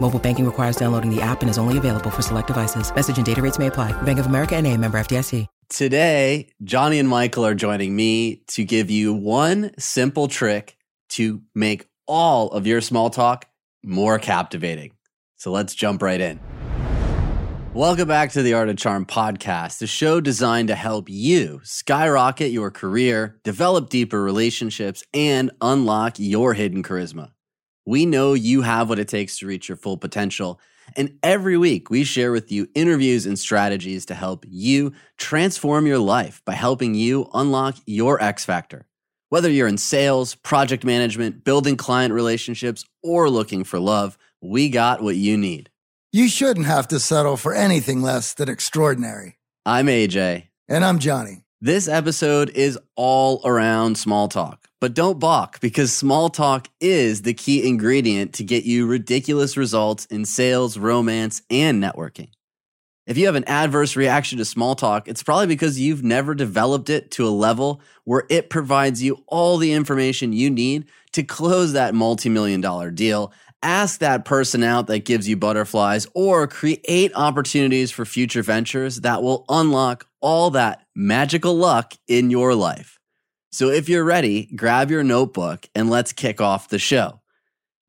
Mobile banking requires downloading the app and is only available for select devices. Message and data rates may apply. Bank of America NA, member FDIC. Today, Johnny and Michael are joining me to give you one simple trick to make all of your small talk more captivating. So let's jump right in. Welcome back to the Art of Charm podcast, the show designed to help you skyrocket your career, develop deeper relationships, and unlock your hidden charisma. We know you have what it takes to reach your full potential, and every week we share with you interviews and strategies to help you transform your life by helping you unlock your X factor. Whether you're in sales, project management, building client relationships, or looking for love, we got what you need. You shouldn't have to settle for anything less than extraordinary. I'm AJ. And I'm Johnny. This episode is all around small talk. But don't balk, because small talk is the key ingredient to get you ridiculous results in sales, romance, and networking. If you have an adverse reaction to small talk, it's probably because you've never developed it to a level where it provides you all the information you need to close that multi-million-dollar deal, ask that person out that gives you butterflies, or create opportunities for future ventures that will unlock all that magical luck in your life. So if you're ready, grab your notebook and let's kick off the show.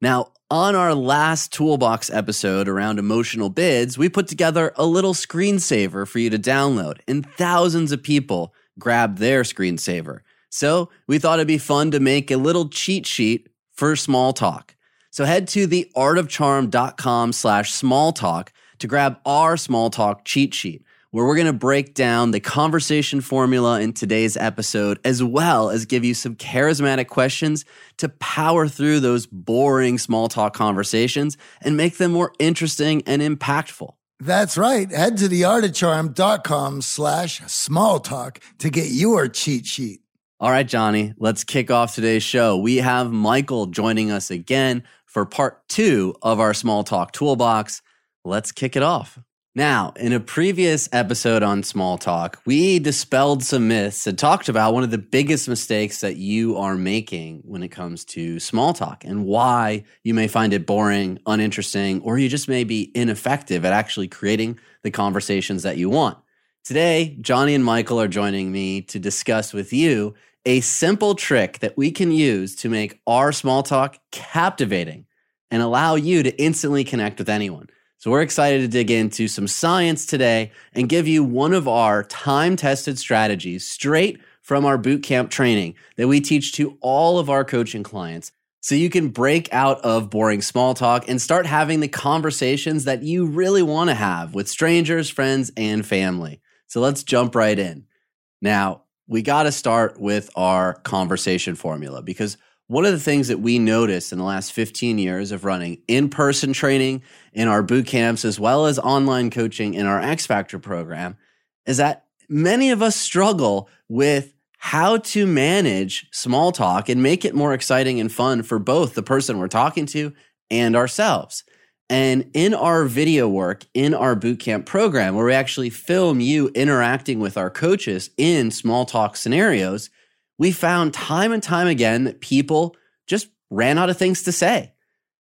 Now, on our last Toolbox episode around emotional bids, we put together a little screensaver for you to download, and thousands of people grabbed their screensaver. So we thought it'd be fun to make a little cheat sheet for small talk. So head to theartofcharm.com/small talk to grab our small talk cheat sheet, where we're going to break down the conversation formula in today's episode, as well as give you some charismatic questions to power through those boring small talk conversations and make them more interesting and impactful. That's right. Head to theartofcharm.com/small talk to get your cheat sheet. All right, Johnny, let's kick off today's show. We have Michael joining us again for part 2 of our small talk toolbox. Let's kick it off. Now, in a previous episode on small talk, we dispelled some myths and talked about one of the biggest mistakes that you are making when it comes to small talk and why you may find it boring, uninteresting, or you just may be ineffective at actually creating the conversations that you want. Today, Johnny and Michael are joining me to discuss with you a simple trick that we can use to make our small talk captivating and allow you to instantly connect with anyone. So we're excited to dig into some science today and give you one of our time-tested strategies straight from our bootcamp training that we teach to all of our coaching clients, so you can break out of boring small talk and start having the conversations that you really want to have with strangers, friends, and family. So let's jump right in. Now, we got to start with our conversation formula, because one of the things that we noticed in the last 15 years of running in-person training in our boot camps, as well as online coaching in our X Factor program, is that many of us struggle with how to manage small talk and make it more exciting and fun for both the person we're talking to and ourselves. And in our video work, in our boot camp program, where we actually film you interacting with our coaches in small talk scenarios, we found time and time again that people just ran out of things to say.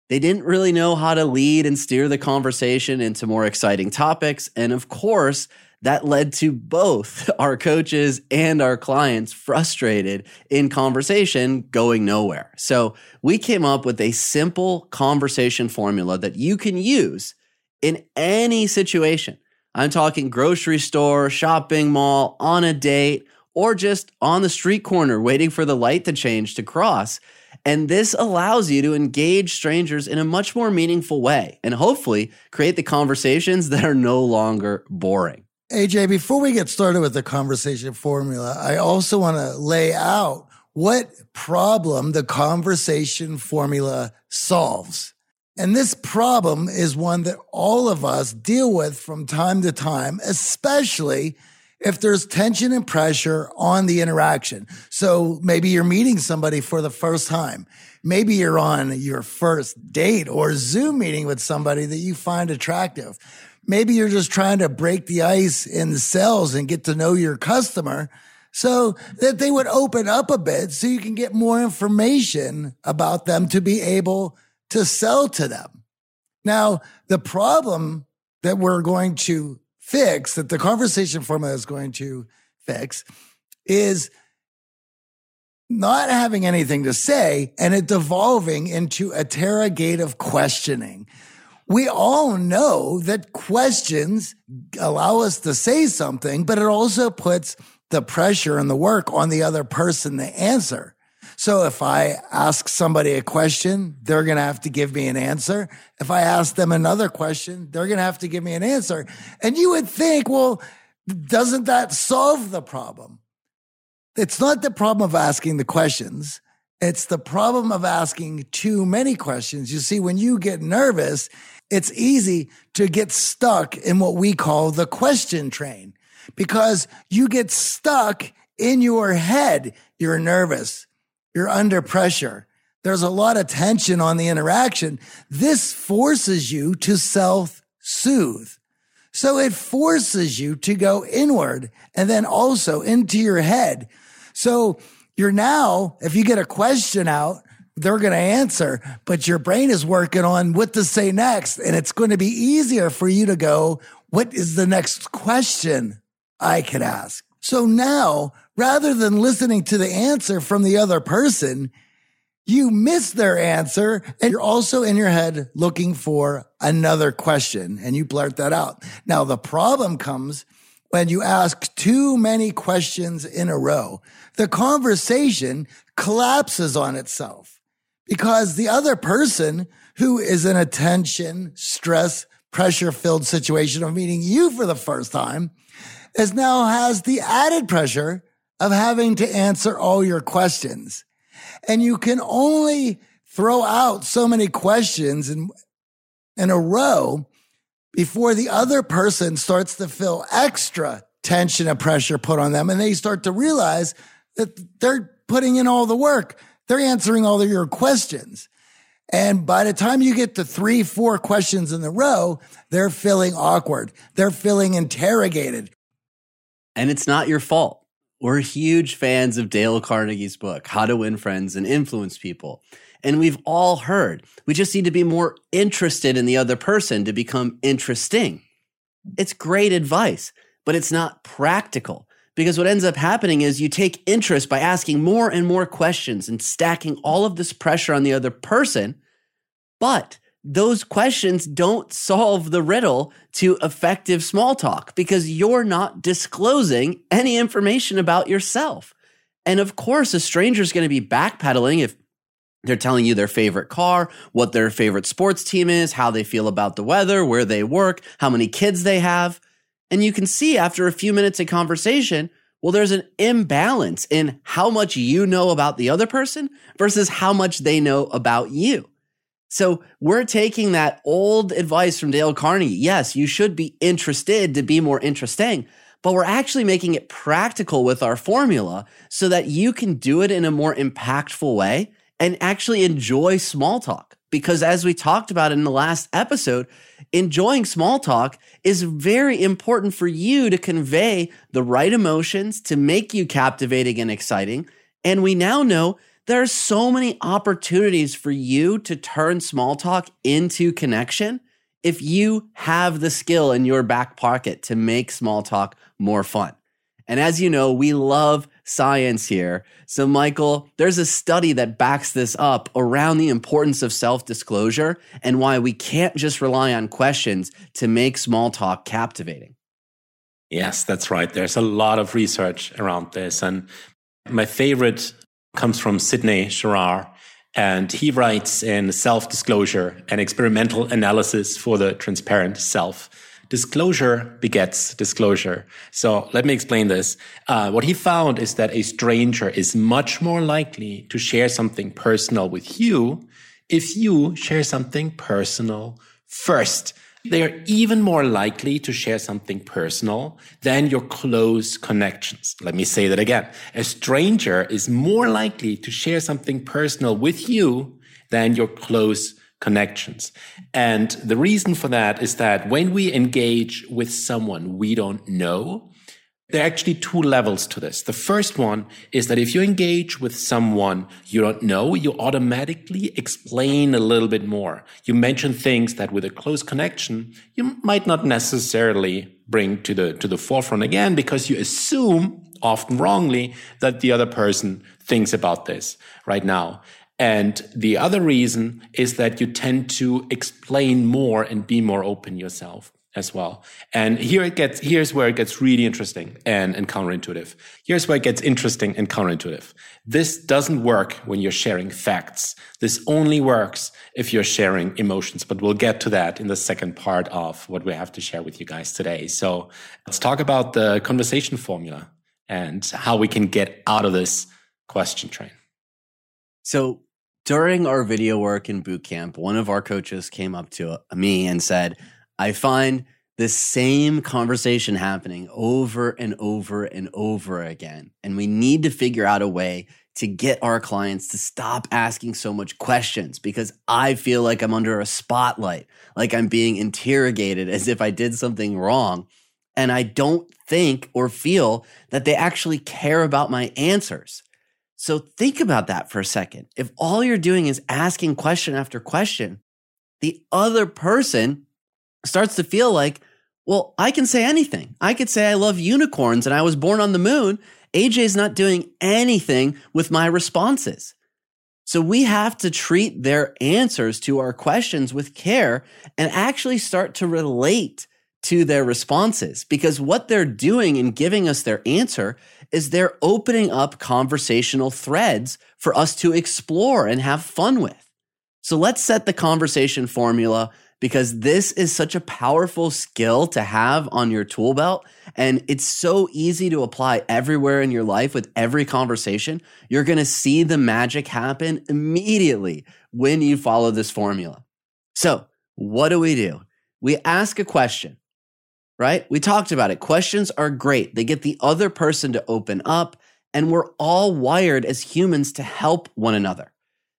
They didn't really know how to lead and steer the conversation into more exciting topics. And of course, that led to both our coaches and our clients frustrated in conversation going nowhere. So we came up with a simple conversation formula that you can use in any situation. I'm talking grocery store, shopping mall, on a date, or just on the street corner waiting for the light to change to cross. And this allows you to engage strangers in a much more meaningful way and hopefully create the conversations that are no longer boring. AJ, before we get started with the conversation formula, I also want to lay out what problem the conversation formula solves. And this problem is one that all of us deal with from time to time, especially if there's tension and pressure on the interaction. So maybe you're meeting somebody for the first time. Maybe you're on your first date or Zoom meeting with somebody that you find attractive. Maybe you're just trying to break the ice in sales and get to know your customer so that they would open up a bit so you can get more information about them to be able to sell to them. Now, the problem that we're going to fix, that the conversation formula is going to fix, is not having anything to say and it devolving into interrogative questioning. We all know that questions allow us to say something, but it also puts the pressure and the work on the other person to answer. So if I ask somebody a question, they're going to have to give me an answer. If I ask them another question, they're going to have to give me an answer. And you would think, well, doesn't that solve the problem? It's not the problem of asking the questions. It's the problem of asking too many questions. You see, when you get nervous, it's easy to get stuck in what we call the question train because you get stuck in your head. You're nervous. You're under pressure. There's a lot of tension on the interaction. This forces you to self-soothe. So it forces you to go inward and then also into your head. So you're now, if you get a question out, they're going to answer, but your brain is working on what to say next. And it's going to be easier for you to go, what is the next question I could ask? So now, rather than listening to the answer from the other person, you miss their answer and you're also in your head looking for another question and you blurt that out. Now, the problem comes when you ask too many questions in a row. The conversation collapses on itself because the other person who is in a tension, stress, pressure-filled situation of meeting you for the first time is now has the added pressure of having to answer all your questions. And you can only throw out so many questions in a row before the other person starts to feel extra tension and pressure put on them. And they start to realize that they're putting in all the work. They're answering all of your questions. And by the time you get to 3-4 questions in a row, they're feeling awkward. They're feeling interrogated. And it's not your fault. We're huge fans of Dale Carnegie's book, How to Win Friends and Influence People. And we've all heard, we just need to be more interested in the other person to become interesting. It's great advice, but it's not practical because what ends up happening is you take interest by asking more and more questions and stacking all of this pressure on the other person, but those questions don't solve the riddle to effective small talk because you're not disclosing any information about yourself. And of course, a stranger is going to be backpedaling if they're telling you their favorite car, what their favorite sports team is, how they feel about the weather, where they work, how many kids they have. And you can see after a few minutes of conversation, well, there's an imbalance in how much you know about the other person versus how much they know about you. So we're taking that old advice from Dale Carnegie. Yes, you should be interested to be more interesting, but we're actually making it practical with our formula so that you can do it in a more impactful way and actually enjoy small talk. Because as we talked about in the last episode, enjoying small talk is very important for you to convey the right emotions to make you captivating and exciting. And we now know there are so many opportunities for you to turn small talk into connection if you have the skill in your back pocket to make small talk more fun. And as you know, we love science here. So Michael, there's a study that backs this up around the importance of self-disclosure and why we can't just rely on questions to make small talk captivating. Yes, that's right. There's a lot of research around this. And my favorite comes from Sidney Jourard. And he writes in Self-Disclosure, an experimental analysis for the transparent self. Disclosure begets disclosure. So let me explain this. What he found is that a stranger is much more likely to share something personal with you if you share something personal first. They are even more likely to share something personal than your close connections. Let me say that again. A stranger is more likely to share something personal with you than your close connections. And the reason for that is that when we engage with someone we don't know, there are actually two levels to this. The first one is that if you engage with someone you don't know, you automatically explain a little bit more. You mention things that with a close connection, you might not necessarily bring to the forefront again, because you assume, often wrongly, that the other person thinks about this right now. And the other reason is that you tend to explain more and be more open yourself as well. And here's where it gets really interesting and counterintuitive. This doesn't work when you're sharing facts. This only works if you're sharing emotions, but we'll get to that in the second part of what we have to share with you guys today. So let's talk about the conversation formula and how we can get out of this question train. So during our video work in boot camp, one of our coaches came up to me and said, I find the same conversation happening over and over and over again. And we need to figure out a way to get our clients to stop asking so much questions, because I feel like I'm under a spotlight, like I'm being interrogated as if I did something wrong. And I don't think or feel that they actually care about my answers. So think about that for a second. If all you're doing is asking question after question, the other person starts to feel like, well, I can say anything. I could say I love unicorns and I was born on the moon. AJ's not doing anything with my responses. So we have to treat their answers to our questions with care and actually start to relate to their responses, because what they're doing in giving us their answer is they're opening up conversational threads for us to explore and have fun with. So let's set the conversation formula, because this is such a powerful skill to have on your tool belt, and it's so easy to apply everywhere in your life with every conversation. You're going to see the magic happen immediately when you follow this formula. So what do? We ask a question, right? We talked about it. Questions are great. They get the other person to open up, and we're all wired as humans to help one another.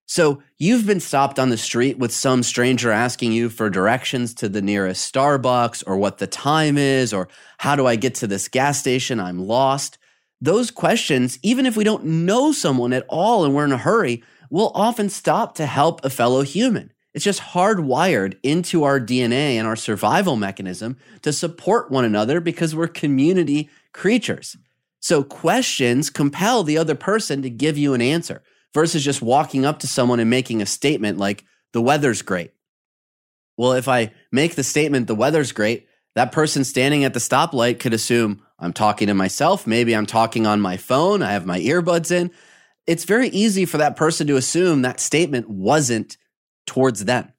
So you've been stopped on the street with some stranger asking you for directions to the nearest Starbucks, or what the time is, or how do I get to this gas station? I'm lost. Those questions, even if we don't know someone at all and we're in a hurry, we'll often stop to help a fellow human. It's just hardwired into our DNA and our survival mechanism to support one another, because we're community creatures. So questions compel the other person to give you an answer, versus just walking up to someone and making a statement like, the weather's great. Well, if I make the statement, the weather's great, that person standing at the stoplight could assume I'm talking to myself. Maybe I'm talking on my phone. I have my earbuds in. It's very easy for that person to assume that statement wasn't towards them.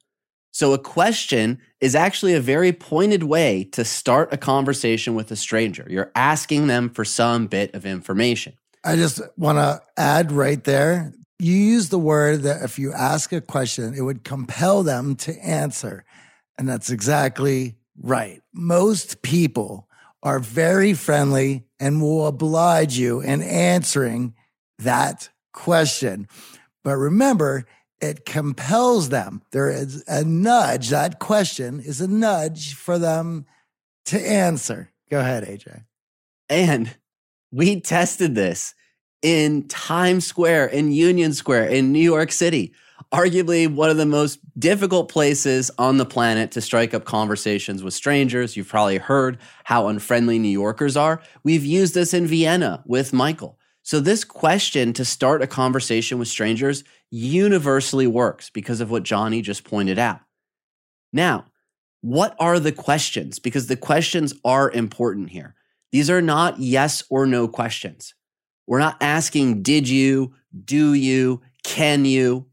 So a question is actually a very pointed way to start a conversation with a stranger. You're asking them for some bit of information. I just want to add right there, you use the word that if you ask a question, it would compel them to answer. And that's exactly right. Most people are very friendly and will oblige you in answering that question. But remember, it compels them. There is a nudge. That question is a nudge for them to answer. Go ahead, AJ. And we tested this in Times Square, in Union Square, in New York City, arguably one of the most difficult places on the planet to strike up conversations with strangers. You've probably heard how unfriendly New Yorkers are. We've used this in Vienna with Michael. So this question to start a conversation with strangers universally works because of what Johnny just pointed out. Now, what are the questions? Because the questions are important here. These are not yes or no questions. We're not asking, did you, do you, can you?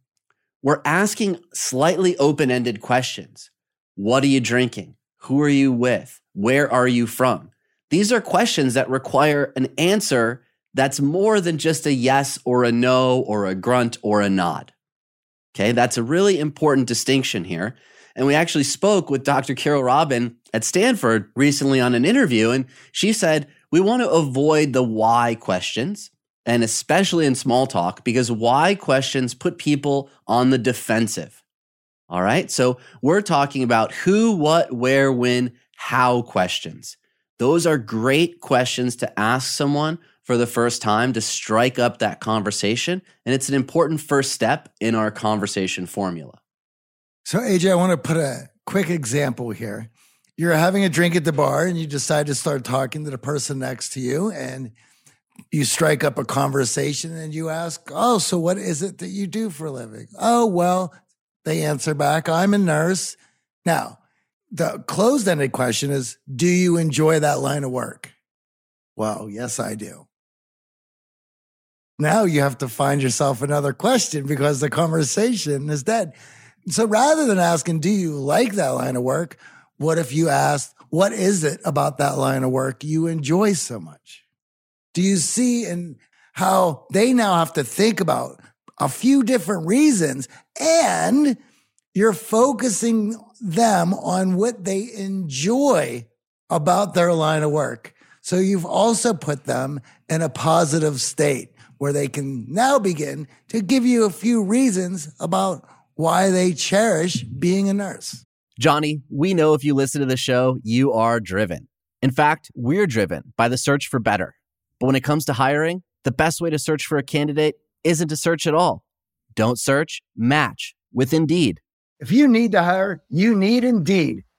We're asking slightly open-ended questions. What are you drinking? Who are you with? Where are you from? These are questions that require an answer that's more than just a yes or a no or a grunt or a nod. Okay, that's a really important distinction here. And we actually spoke with Dr. Carol Robin at Stanford recently on an interview, and she said, we want to avoid the why questions, and especially in small talk, because why questions put people on the defensive. All right, so we're talking about who, what, where, when, how questions. Those are great questions to ask someone for the first time to strike up that conversation, and it's an important first step in our conversation formula. So AJ, I want to put a quick example here. You're having a drink at the bar and you decide to start talking to the person next to you and you strike up a conversation and you ask, oh, so what is it that you do for a living? Oh, well, they answer back, I'm a nurse. Now, the closed-ended question is, do you enjoy that line of work? Well, yes, I do. Now you have to find yourself another question because the conversation is dead. So rather than asking, do you like that line of work? What if you asked, what is it about that line of work you enjoy so much? Do you see and how they now have to think about a few different reasons and you're focusing them on what they enjoy about their line of work. So you've also put them in a positive state where they can now begin to give you a few reasons about why they cherish being a nurse. Johnny, we know if you listen to the show, you are driven. In fact, we're driven by the search for better. But when it comes to hiring, the best way to search for a candidate isn't to search at all. Don't search, match with Indeed. If you need to hire, you need Indeed.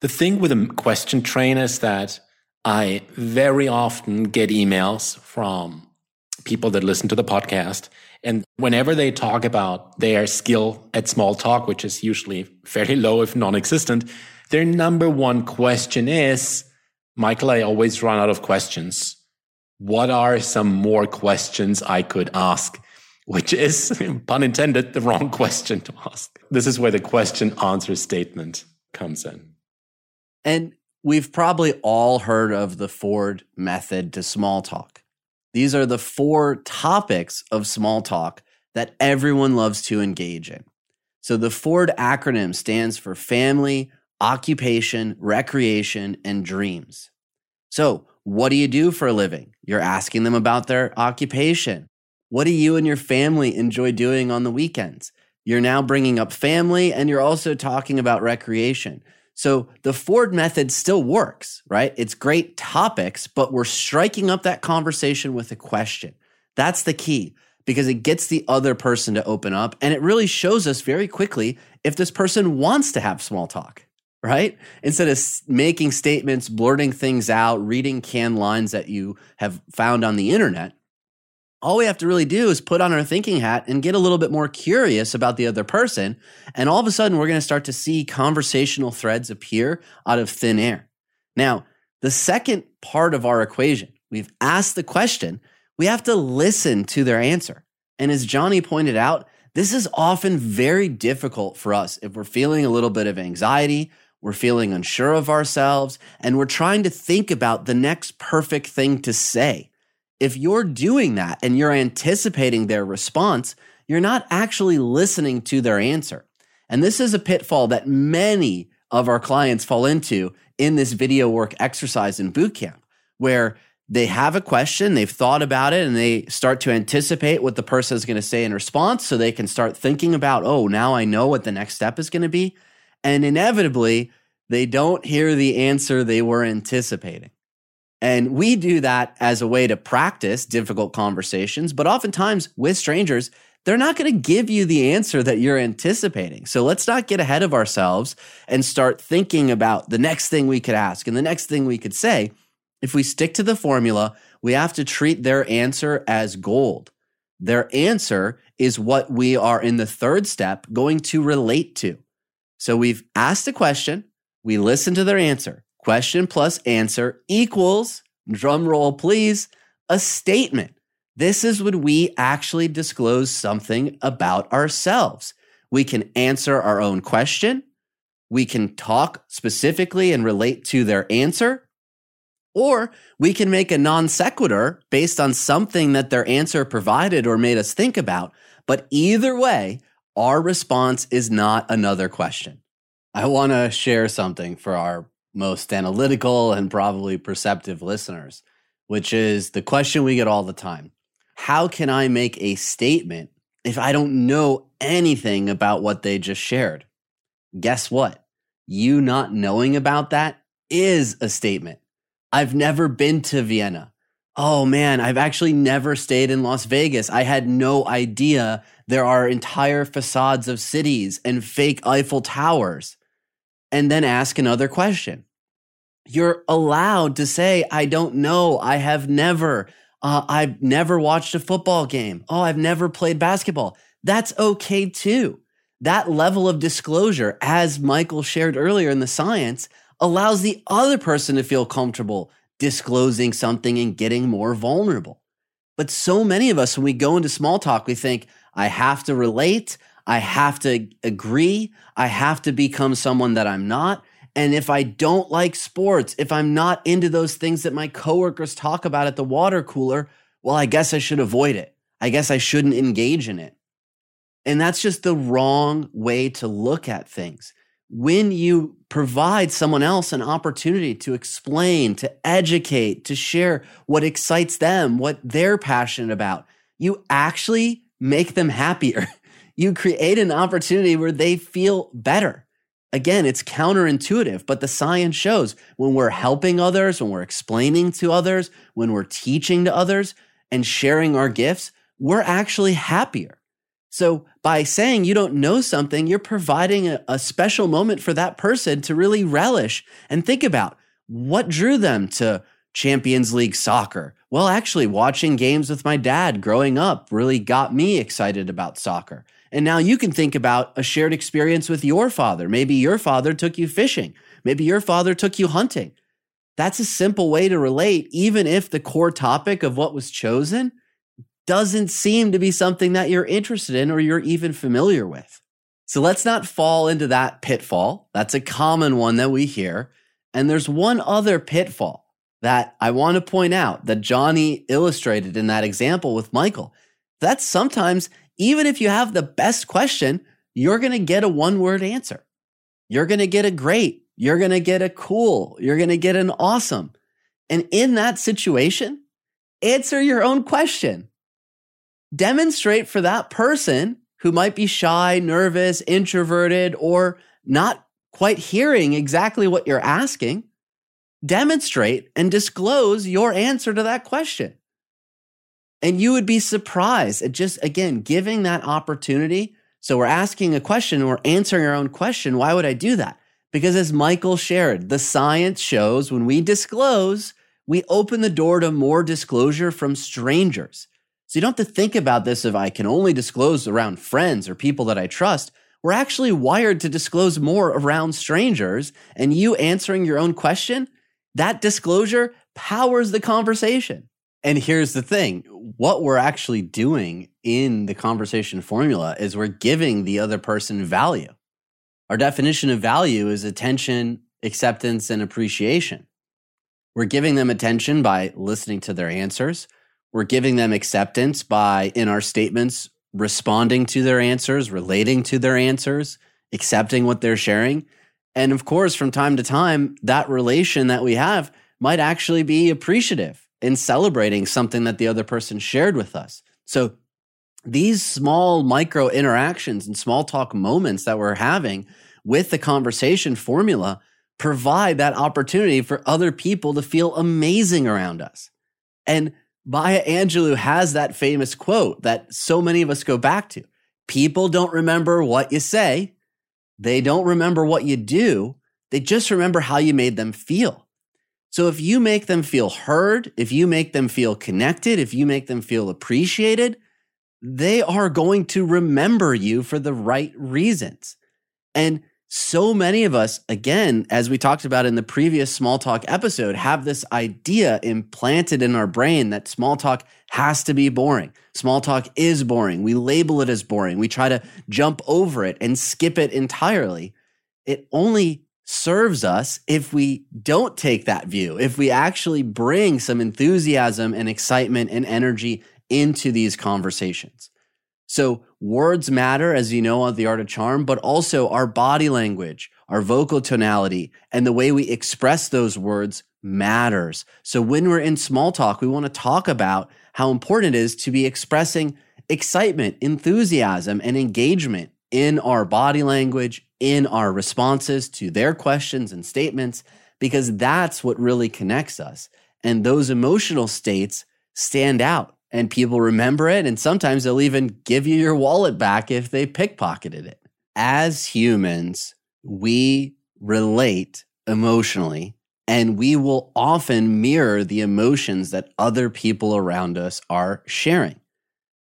The thing with a question train is that I very often get emails from people that listen to the podcast. And whenever they talk about their skill at small talk, which is usually fairly low if non-existent, their number one question is, Michael, I always run out of questions. What are some more questions I could ask? Which is, pun intended, the wrong question to ask. This is where the question-answer statement comes in. And we've probably all heard of the Ford method to small talk. These are the 4 topics of small talk that everyone loves to engage in. So the Ford acronym stands for family, occupation, recreation, and dreams. So what do you do for a living? You're asking them about their occupation. What do you and your family enjoy doing on the weekends? You're now bringing up family, and you're also talking about recreation. So the Ford method still works, right? It's great topics, but we're striking up that conversation with a question. That's the key, because it gets the other person to open up, and it really shows us very quickly if this person wants to have small talk, right? Instead of making statements, blurting things out, reading canned lines that you have found on the internet, all we have to really do is put on our thinking hat and get a little bit more curious about the other person. And all of a sudden, we're going to start to see conversational threads appear out of thin air. Now, the second part of our equation, we've asked the question, we have to listen to their answer. And as Johnny pointed out, this is often very difficult for us if we're feeling a little bit of anxiety, we're feeling unsure of ourselves, and we're trying to think about the next perfect thing to say. If you're doing that and you're anticipating their response, you're not actually listening to their answer. And this is a pitfall that many of our clients fall into in this video work exercise in bootcamp, where they have a question, they've thought about it, and they start to anticipate what the person is going to say in response so they can start thinking about, oh, now I know what the next step is going to be. And inevitably, they don't hear the answer they were anticipating. And we do that as a way to practice difficult conversations, but oftentimes with strangers, they're not going to give you the answer that you're anticipating. So let's not get ahead of ourselves and start thinking about the next thing we could ask and the next thing we could say. If we stick to the formula, we have to treat their answer as gold. Their answer is what we are in the third step going to relate to. So we've asked a question, we listen to their answer. Question plus answer equals, drum roll please, a statement. This is when we actually disclose something about ourselves. We can answer our own question. We can talk specifically and relate to their answer. Or we can make a non sequitur based on something that their answer provided or made us think about. But either way, our response is not another question. I want to share something for our most analytical and probably perceptive listeners, which is the question we get all the time. How can I make a statement if I don't know anything about what they just shared? Guess what? You not knowing about that is a statement. I've never been to Vienna. Oh man, I've actually never stayed in Las Vegas. I had no idea there are entire facades of cities and fake Eiffel Towers. And then ask another question. You're allowed to say, I don't know. I have never. I've never watched a football game. Oh, I've never played basketball. That's okay too. That level of disclosure, as Michael shared earlier in the science, allows the other person to feel comfortable disclosing something and getting more vulnerable. But so many of us, when we go into small talk, we think, I have to relate. I have to agree. I have to become someone that I'm not. And if I don't like sports, if I'm not into those things that my coworkers talk about at the water cooler, well, I guess I should avoid it. I guess I shouldn't engage in it. And that's just the wrong way to look at things. When you provide someone else an opportunity to explain, to educate, to share what excites them, what they're passionate about, you actually make them happier. You create an opportunity where they feel better. Again, it's counterintuitive, but the science shows when we're helping others, when we're explaining to others, when we're teaching to others and sharing our gifts, we're actually happier. So by saying you don't know something, you're providing a special moment for that person to really relish and think about what drew them to Champions League soccer. Well, actually, watching games with my dad growing up really got me excited about soccer. And now you can think about a shared experience with your father. Maybe your father took you fishing. Maybe your father took you hunting. That's a simple way to relate, even if the core topic of what was chosen doesn't seem to be something that you're interested in or you're even familiar with. So let's not fall into that pitfall. That's a common one that we hear. And there's one other pitfall that I want to point out that Johnny illustrated in that example with Michael. That's sometimes, even if you have the best question, you're going to get a one-word answer. You're going to get a great. You're going to get a cool. You're going to get an awesome. And in that situation, answer your own question. Demonstrate for that person who might be shy, nervous, introverted, or not quite hearing exactly what you're asking. Demonstrate and disclose your answer to that question. And you would be surprised at just, again, giving that opportunity. So we're asking a question and we're answering our own question. Why would I do that? Because as Michael shared, the science shows when we disclose, we open the door to more disclosure from strangers. So you don't have to think about this if I can only disclose around friends or people that I trust. We're actually wired to disclose more around strangers. And you answering your own question, that disclosure powers the conversation. And here's the thing, what we're actually doing in the conversation formula is we're giving the other person value. Our definition of value is attention, acceptance, and appreciation. We're giving them attention by listening to their answers. We're giving them acceptance by, in our statements, responding to their answers, relating to their answers, accepting what they're sharing. And of course, from time to time, that relation that we have might actually be appreciative in celebrating something that the other person shared with us. So these small micro interactions and small talk moments that we're having with the conversation formula provide that opportunity for other people to feel amazing around us. And Maya Angelou has that famous quote that so many of us go back to. People don't remember what you say. They don't remember what you do. They just remember how you made them feel. So if you make them feel heard, if you make them feel connected, if you make them feel appreciated, they are going to remember you for the right reasons. And so many of us, again, as we talked about in the previous small talk episode, have this idea implanted in our brain that small talk has to be boring. Small talk is boring. We label it as boring. We try to jump over it and skip it entirely. It only serves us if we don't take that view, if we actually bring some enthusiasm and excitement and energy into these conversations. So words matter, as you know, on The Art of Charm, but also our body language, our vocal tonality, and the way we express those words matters. So when we're in small talk, we want to talk about how important it is to be expressing excitement, enthusiasm, and engagement in our body language, in our responses to their questions and statements, because that's what really connects us. And those emotional states stand out and people remember it. And sometimes they'll even give you your wallet back if they pickpocketed it. As humans, we relate emotionally and we will often mirror the emotions that other people around us are sharing.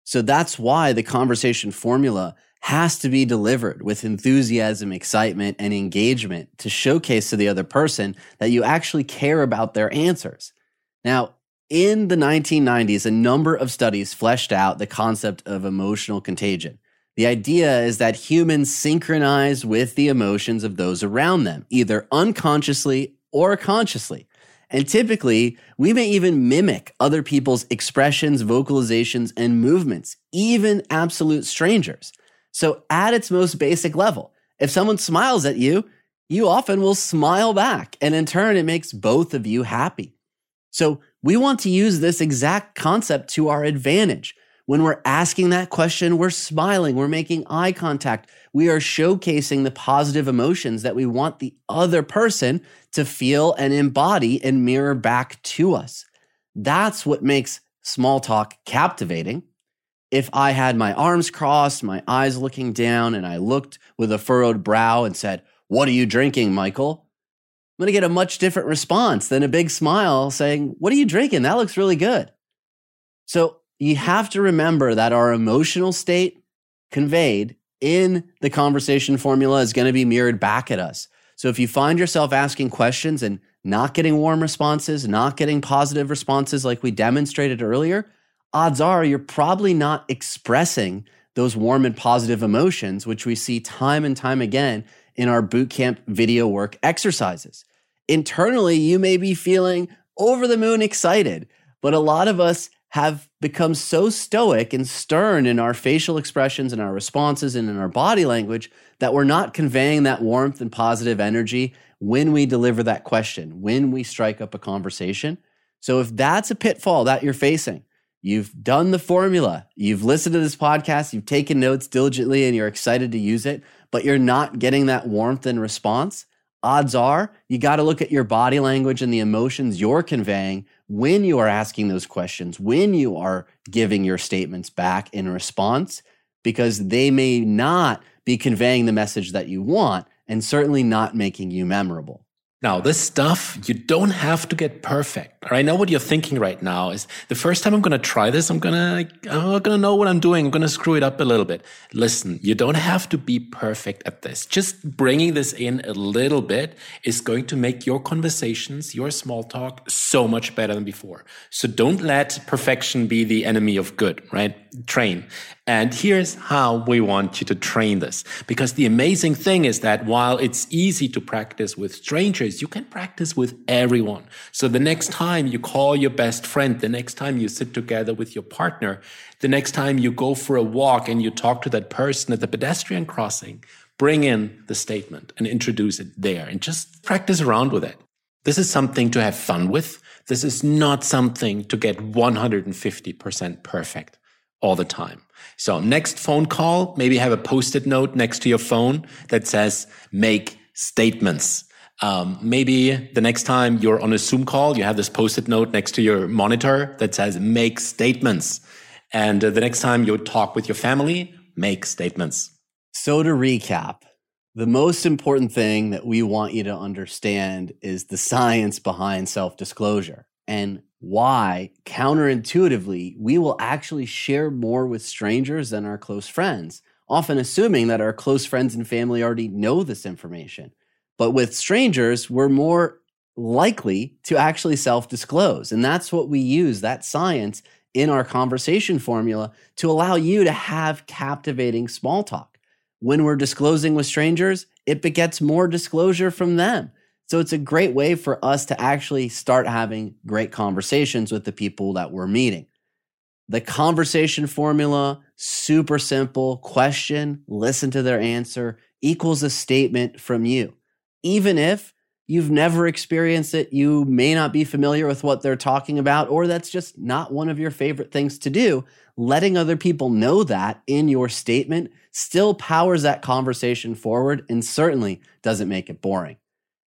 So that's why the conversation formula has to be delivered with enthusiasm, excitement, and engagement to showcase to the other person that you actually care about their answers. Now, in the 1990s, a number of studies fleshed out the concept of emotional contagion. The idea is that humans synchronize with the emotions of those around them, either unconsciously or consciously. And typically, we may even mimic other people's expressions, vocalizations, and movements, even absolute strangers. So at its most basic level, if someone smiles at you, you often will smile back. And in turn, it makes both of you happy. So we want to use this exact concept to our advantage. When we're asking that question, we're smiling, we're making eye contact. We are showcasing the positive emotions that we want the other person to feel and embody and mirror back to us. That's what makes small talk captivating. If I had my arms crossed, my eyes looking down, and I looked with a furrowed brow and said, "What are you drinking, Michael?" I'm going to get a much different response than a big smile saying, "What are you drinking? That looks really good." So you have to remember that our emotional state conveyed in the conversation formula is going to be mirrored back at us. So if you find yourself asking questions and not getting warm responses, not getting positive responses like we demonstrated earlier, odds are you're probably not expressing those warm and positive emotions, which we see time and time again in our bootcamp video work exercises. Internally, you may be feeling over the moon excited, but a lot of us have become so stoic and stern in our facial expressions and our responses and in our body language that we're not conveying that warmth and positive energy when we deliver that question, when we strike up a conversation. So if that's a pitfall that you're facing, you've done the formula, you've listened to this podcast, you've taken notes diligently, and you're excited to use it, but you're not getting that warmth and response, odds are you got to look at your body language and the emotions you're conveying when you are asking those questions, when you are giving your statements back in response, because they may not be conveying the message that you want and certainly not making you memorable. Now, this stuff, you don't have to get perfect. I know what you're thinking right now is the first time I'm going to try this, I'm not going to know what I'm doing. I'm going to screw it up a little bit. Listen, you don't have to be perfect at this. Just bringing this in a little bit is going to make your conversations, your small talk so much better than before. So don't let perfection be the enemy of good, right? Train. And here's how we want you to train this. Because the amazing thing is that while it's easy to practice with strangers, you can practice with everyone. So the next time you call your best friend, the next time you sit together with your partner, the next time you go for a walk and you talk to that person at the pedestrian crossing, bring in the statement and introduce it there and just practice around with it. This is something to have fun with. This is not something to get 150% perfect all the time. So next phone call, maybe have a post-it note next to your phone that says, make statements. Maybe the next time you're on a Zoom call, you have this post-it note next to your monitor that says, make statements. And the next time you talk with your family, make statements. So to recap, the most important thing that we want you to understand is the science behind self-disclosure and why, counterintuitively, we will actually share more with strangers than our close friends, often assuming that our close friends and family already know this information. But with strangers, we're more likely to actually self-disclose. And that's what we use, that science, in our conversation formula to allow you to have captivating small talk. When we're disclosing with strangers, it begets more disclosure from them. So it's a great way for us to actually start having great conversations with the people that we're meeting. The conversation formula, super simple, question, listen to their answer, equals a statement from you. Even if you've never experienced it, you may not be familiar with what they're talking about, or that's just not one of your favorite things to do, letting other people know that in your statement still powers that conversation forward and certainly doesn't make it boring.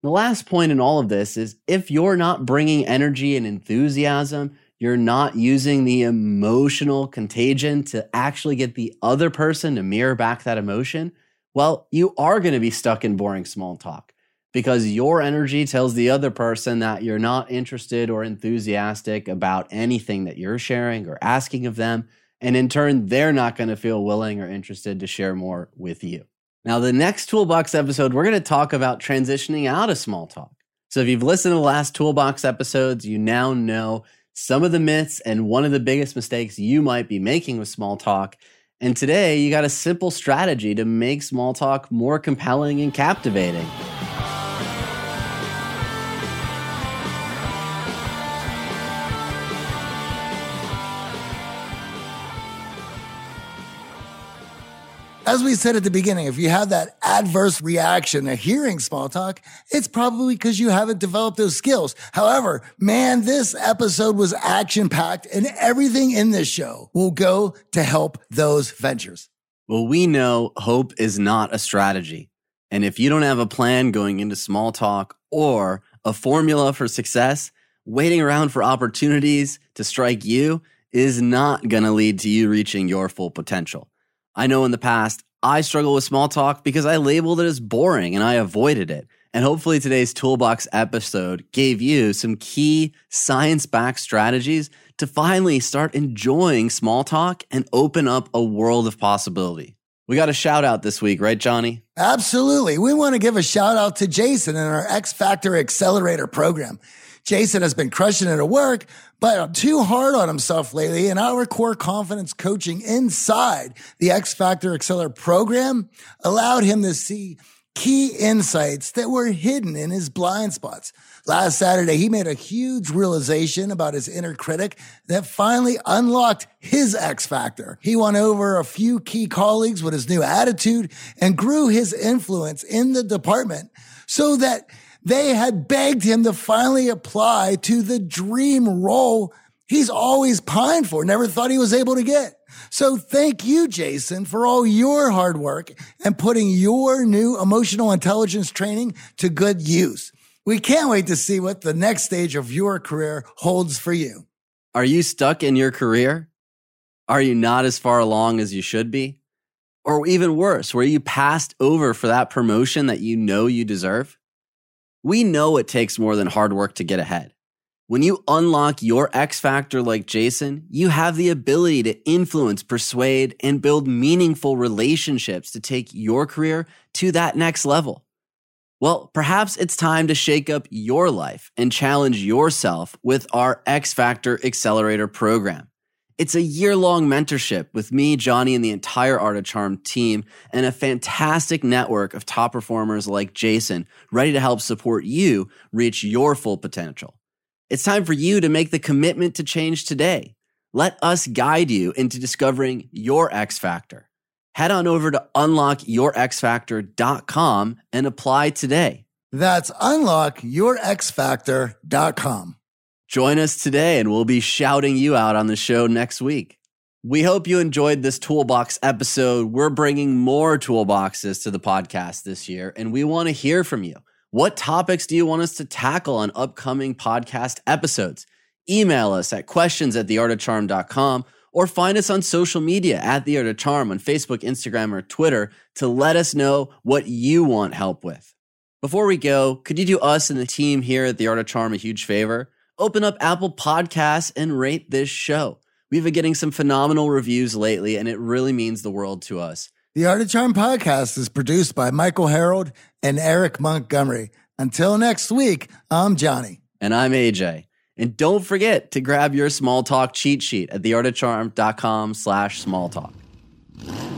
The last point in all of this is if you're not bringing energy and enthusiasm, you're not using the emotional contagion to actually get the other person to mirror back that emotion, well, you are going to be stuck in boring small talk because your energy tells the other person that you're not interested or enthusiastic about anything that you're sharing or asking of them. And in turn, they're not going to feel willing or interested to share more with you. Now, the next Toolbox episode, we're going to talk about transitioning out of small talk. So if you've listened to the last Toolbox episodes, you now know some of the myths and one of the biggest mistakes you might be making with small talk. And today, you got a simple strategy to make small talk more compelling and captivating. As we said at the beginning, if you have that adverse reaction to hearing small talk, it's probably because you haven't developed those skills. However, man, this episode was action-packed, and everything in this show will go to help those ventures. Well, we know hope is not a strategy. And if you don't have a plan going into small talk or a formula for success, waiting around for opportunities to strike you is not going to lead to you reaching your full potential. I know in the past, I struggled with small talk because I labeled it as boring and I avoided it. And hopefully today's Toolbox episode gave you some key science-backed strategies to finally start enjoying small talk and open up a world of possibility. We got a shout out this week, right, Johnny? Absolutely. We want to give a shout out to Jason in our X Factor Accelerator program. Jason has been crushing it at work, but too hard on himself lately. And our core confidence coaching inside the X Factor Accelerator program allowed him to see key insights that were hidden in his blind spots. Last Saturday, he made a huge realization about his inner critic that finally unlocked his X Factor. He won over a few key colleagues with his new attitude and grew his influence in the department so that they had begged him to finally apply to the dream role he's always pined for, never thought he was able to get. So thank you, Jason, for all your hard work and putting your new emotional intelligence training to good use. We can't wait to see what the next stage of your career holds for you. Are you stuck in your career? Are you not as far along as you should be? Or even worse, were you passed over for that promotion that you know you deserve? We know it takes more than hard work to get ahead. When you unlock your X factor like Jason, you have the ability to influence, persuade, and build meaningful relationships to take your career to that next level. Well, perhaps it's time to shake up your life and challenge yourself with our X Factor Accelerator program. It's a year-long mentorship with me, Johnny, and the entire Art of Charm team, and a fantastic network of top performers like Jason, ready to help support you reach your full potential. It's time for you to make the commitment to change today. Let us guide you into discovering your X Factor. Head on over to unlockyourxfactor.com and apply today. That's unlockyourxfactor.com. Join us today and we'll be shouting you out on the show next week. We hope you enjoyed this Toolbox episode. We're bringing more Toolboxes to the podcast this year, and we want to hear from you. What topics do you want us to tackle on upcoming podcast episodes? Email us at questions@theartofcharm.com or find us on social media at The Art of Charm on Facebook, Instagram, or Twitter to let us know what you want help with. Before we go, could you do us and the team here at The Art of Charm a huge favor? Open up Apple Podcasts and rate this show. We've been getting some phenomenal reviews lately, and it really means the world to us. The Art of Charm podcast is produced by Michael Harold and Eric Montgomery. Until next week, I'm Johnny. And I'm AJ. And don't forget to grab your small talk cheat sheet at theartofcharm.com/smalltalk.